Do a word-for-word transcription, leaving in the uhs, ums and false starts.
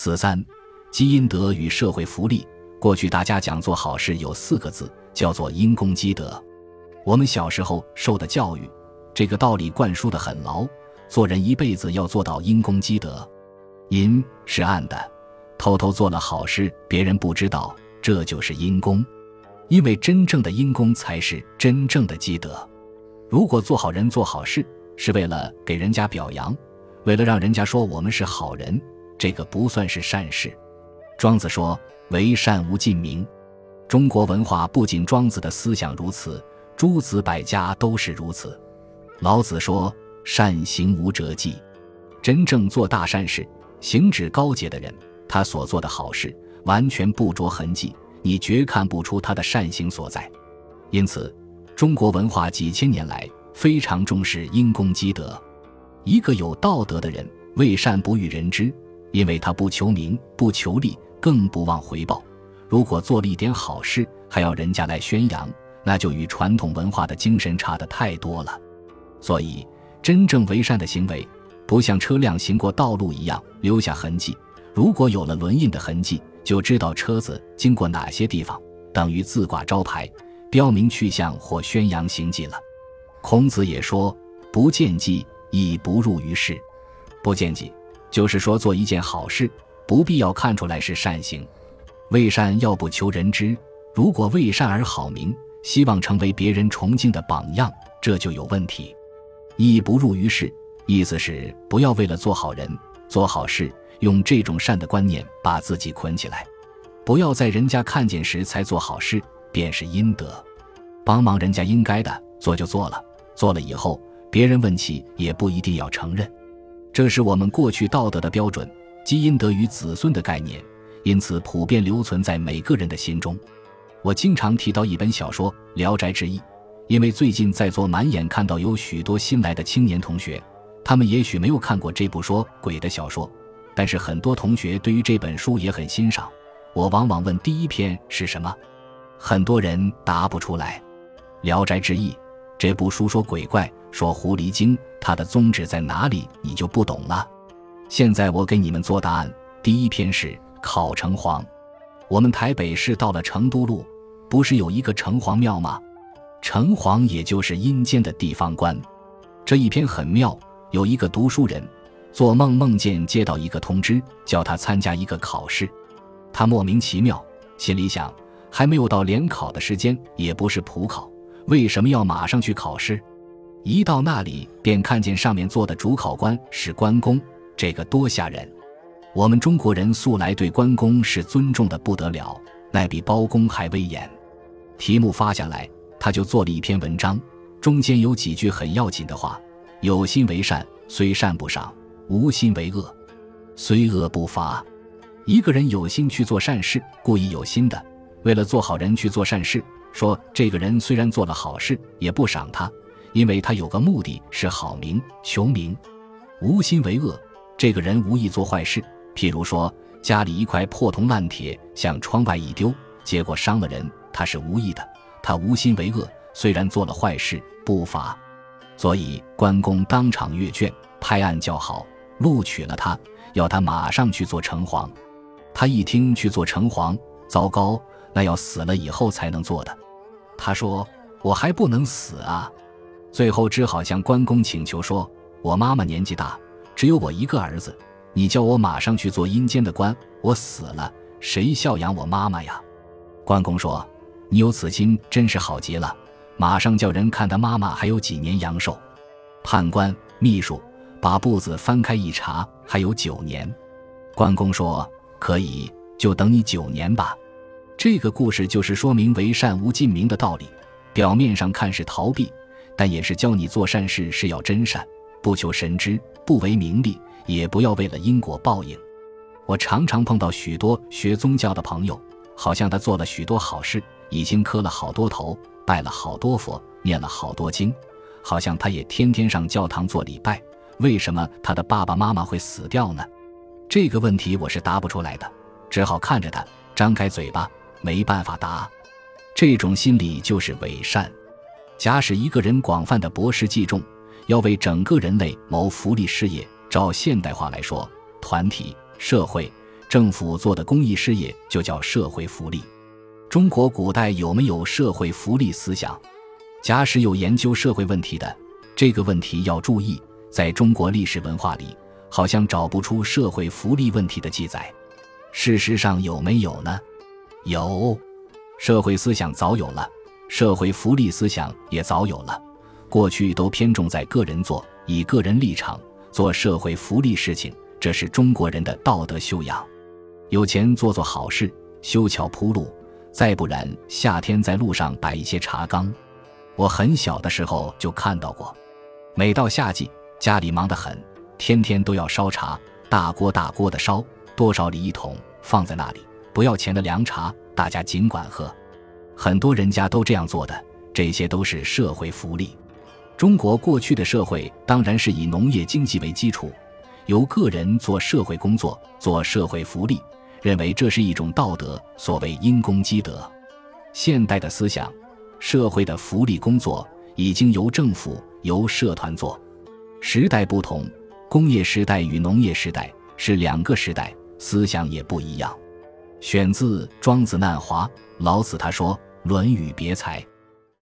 四三，积阴德与社会福利。过去大家讲做好事有四个字，叫做因公积德。我们小时候受的教育，这个道理灌输得很牢，做人一辈子要做到因公积德。因是暗的，偷偷做了好事，别人不知道，这就是因公。因为真正的因公才是真正的积德。如果做好人做好事是为了给人家表扬，为了让人家说我们是好人，这个不算是善事。庄子说为善无近名。中国文化不仅庄子的思想如此，诸子百家都是如此。老子说善行无辙迹。真正做大善事行止高洁的人，他所做的好事完全不着痕迹，你绝看不出他的善行所在。因此中国文化几千年来非常重视因公积德。一个有道德的人为善不欲人知，因为他不求名不求利，更不忘回报。如果做了一点好事还要人家来宣扬，那就与传统文化的精神差得太多了。所以真正为善的行为不像车辆行过道路一样留下痕迹，如果有了轮印的痕迹，就知道车子经过哪些地方，等于自挂招牌，标明去向或宣扬行迹了。孔子也说不见迹亦不入于世。不见迹就是说做一件好事不必要看出来是善行。为善要不求人知，如果为善而好名，希望成为别人崇敬的榜样，这就有问题。亦不入于世意思是不要为了做好人做好事，用这种善的观念把自己捆起来，不要在人家看见时才做好事，便是阴德。帮忙人家应该的，做就做了，做了以后别人问起也不一定要承认，这是我们过去道德的标准，积阴德于子孙的概念，因此普遍留存在每个人的心中。我经常提到一本小说《聊斋志异》，因为最近在座满眼看到有许多新来的青年同学，他们也许没有看过这部说鬼的小说，但是很多同学对于这本书也很欣赏。我往往问第一篇是什么，很多人答不出来。聊斋志异这部书说鬼怪，说狐狸精，它的宗旨在哪里你就不懂了。现在我给你们做答案。第一篇是考城隍。我们台北市到了成都路，不是有一个城隍庙吗？城隍也就是阴间的地方官。这一篇很妙，有一个读书人做梦梦见接到一个通知，叫他参加一个考试。他莫名其妙，心里想还没有到联考的时间，也不是普考，为什么要马上去考试？一到那里便看见上面坐的主考官是关公，这个多吓人。我们中国人素来对关公是尊重的不得了，那比包公还威严。题目发下来，他就做了一篇文章，中间有几句很要紧的话：有心为善，虽善不赏；无心为恶，虽恶不罚。一个人有心去做善事，故意有心的为了做好人去做善事，说这个人虽然做了好事也不赏他，因为他有个目的是好名求名。无心为恶，这个人无意做坏事，譬如说家里一块破铜烂铁向窗外一丢，结果伤了人，他是无意的，他无心为恶，虽然做了坏事不罚。所以关公当场阅卷，拍案叫好，录取了他，要他马上去做城隍。他一听去做城隍，糟糕，那要死了以后才能做的。他说我还不能死啊。最后只好向关公请求说，我妈妈年纪大，只有我一个儿子，你叫我马上去做阴间的官，我死了谁孝养我妈妈呀？关公说，你有此心真是好极了，马上叫人看他妈妈还有几年阳寿。判官秘书把簿子翻开一查，还有九年。关公说，可以，就等你九年吧。这个故事就是说明为善无近名的道理，表面上看是逃避，但也是教你做善事是要真善，不求神知，不为名利，也不要为了因果报应。我常常碰到许多学宗教的朋友，好像他做了许多好事，已经磕了好多头，拜了好多佛，念了好多经，好像他也天天上教堂做礼拜，为什么他的爸爸妈妈会死掉呢？这个问题我是答不出来的，只好看着他张开嘴巴，没办法答。这种心理就是伪善。假使一个人广泛的博施济众，要为整个人类谋福利事业，照现代化来说，团体、社会政府做的公益事业就叫社会福利。中国古代有没有社会福利思想？假使有研究社会问题的，这个问题要注意，在中国历史文化里好像找不出社会福利问题的记载。事实上有没有呢？有，社会思想早有了，社会福利思想也早有了，过去都偏重在个人做，以个人立场做社会福利事情，这是中国人的道德修养。有钱做做好事，修桥铺路，再不然夏天在路上摆一些茶缸。我很小的时候就看到过，每到夏季家里忙得很，天天都要烧茶，大锅大锅的烧，多少里一桶，放在那里，不要钱的凉茶，大家尽管喝。很多人家都这样做的，这些都是社会福利。中国过去的社会当然是以农业经济为基础，由个人做社会工作，做社会福利，认为这是一种道德，所谓因公积德。现代的思想，社会的福利工作已经由政府、由社团做。时代不同，工业时代与农业时代是两个时代，思想也不一样。选自《庄子难华》，老子他说《论语别裁》。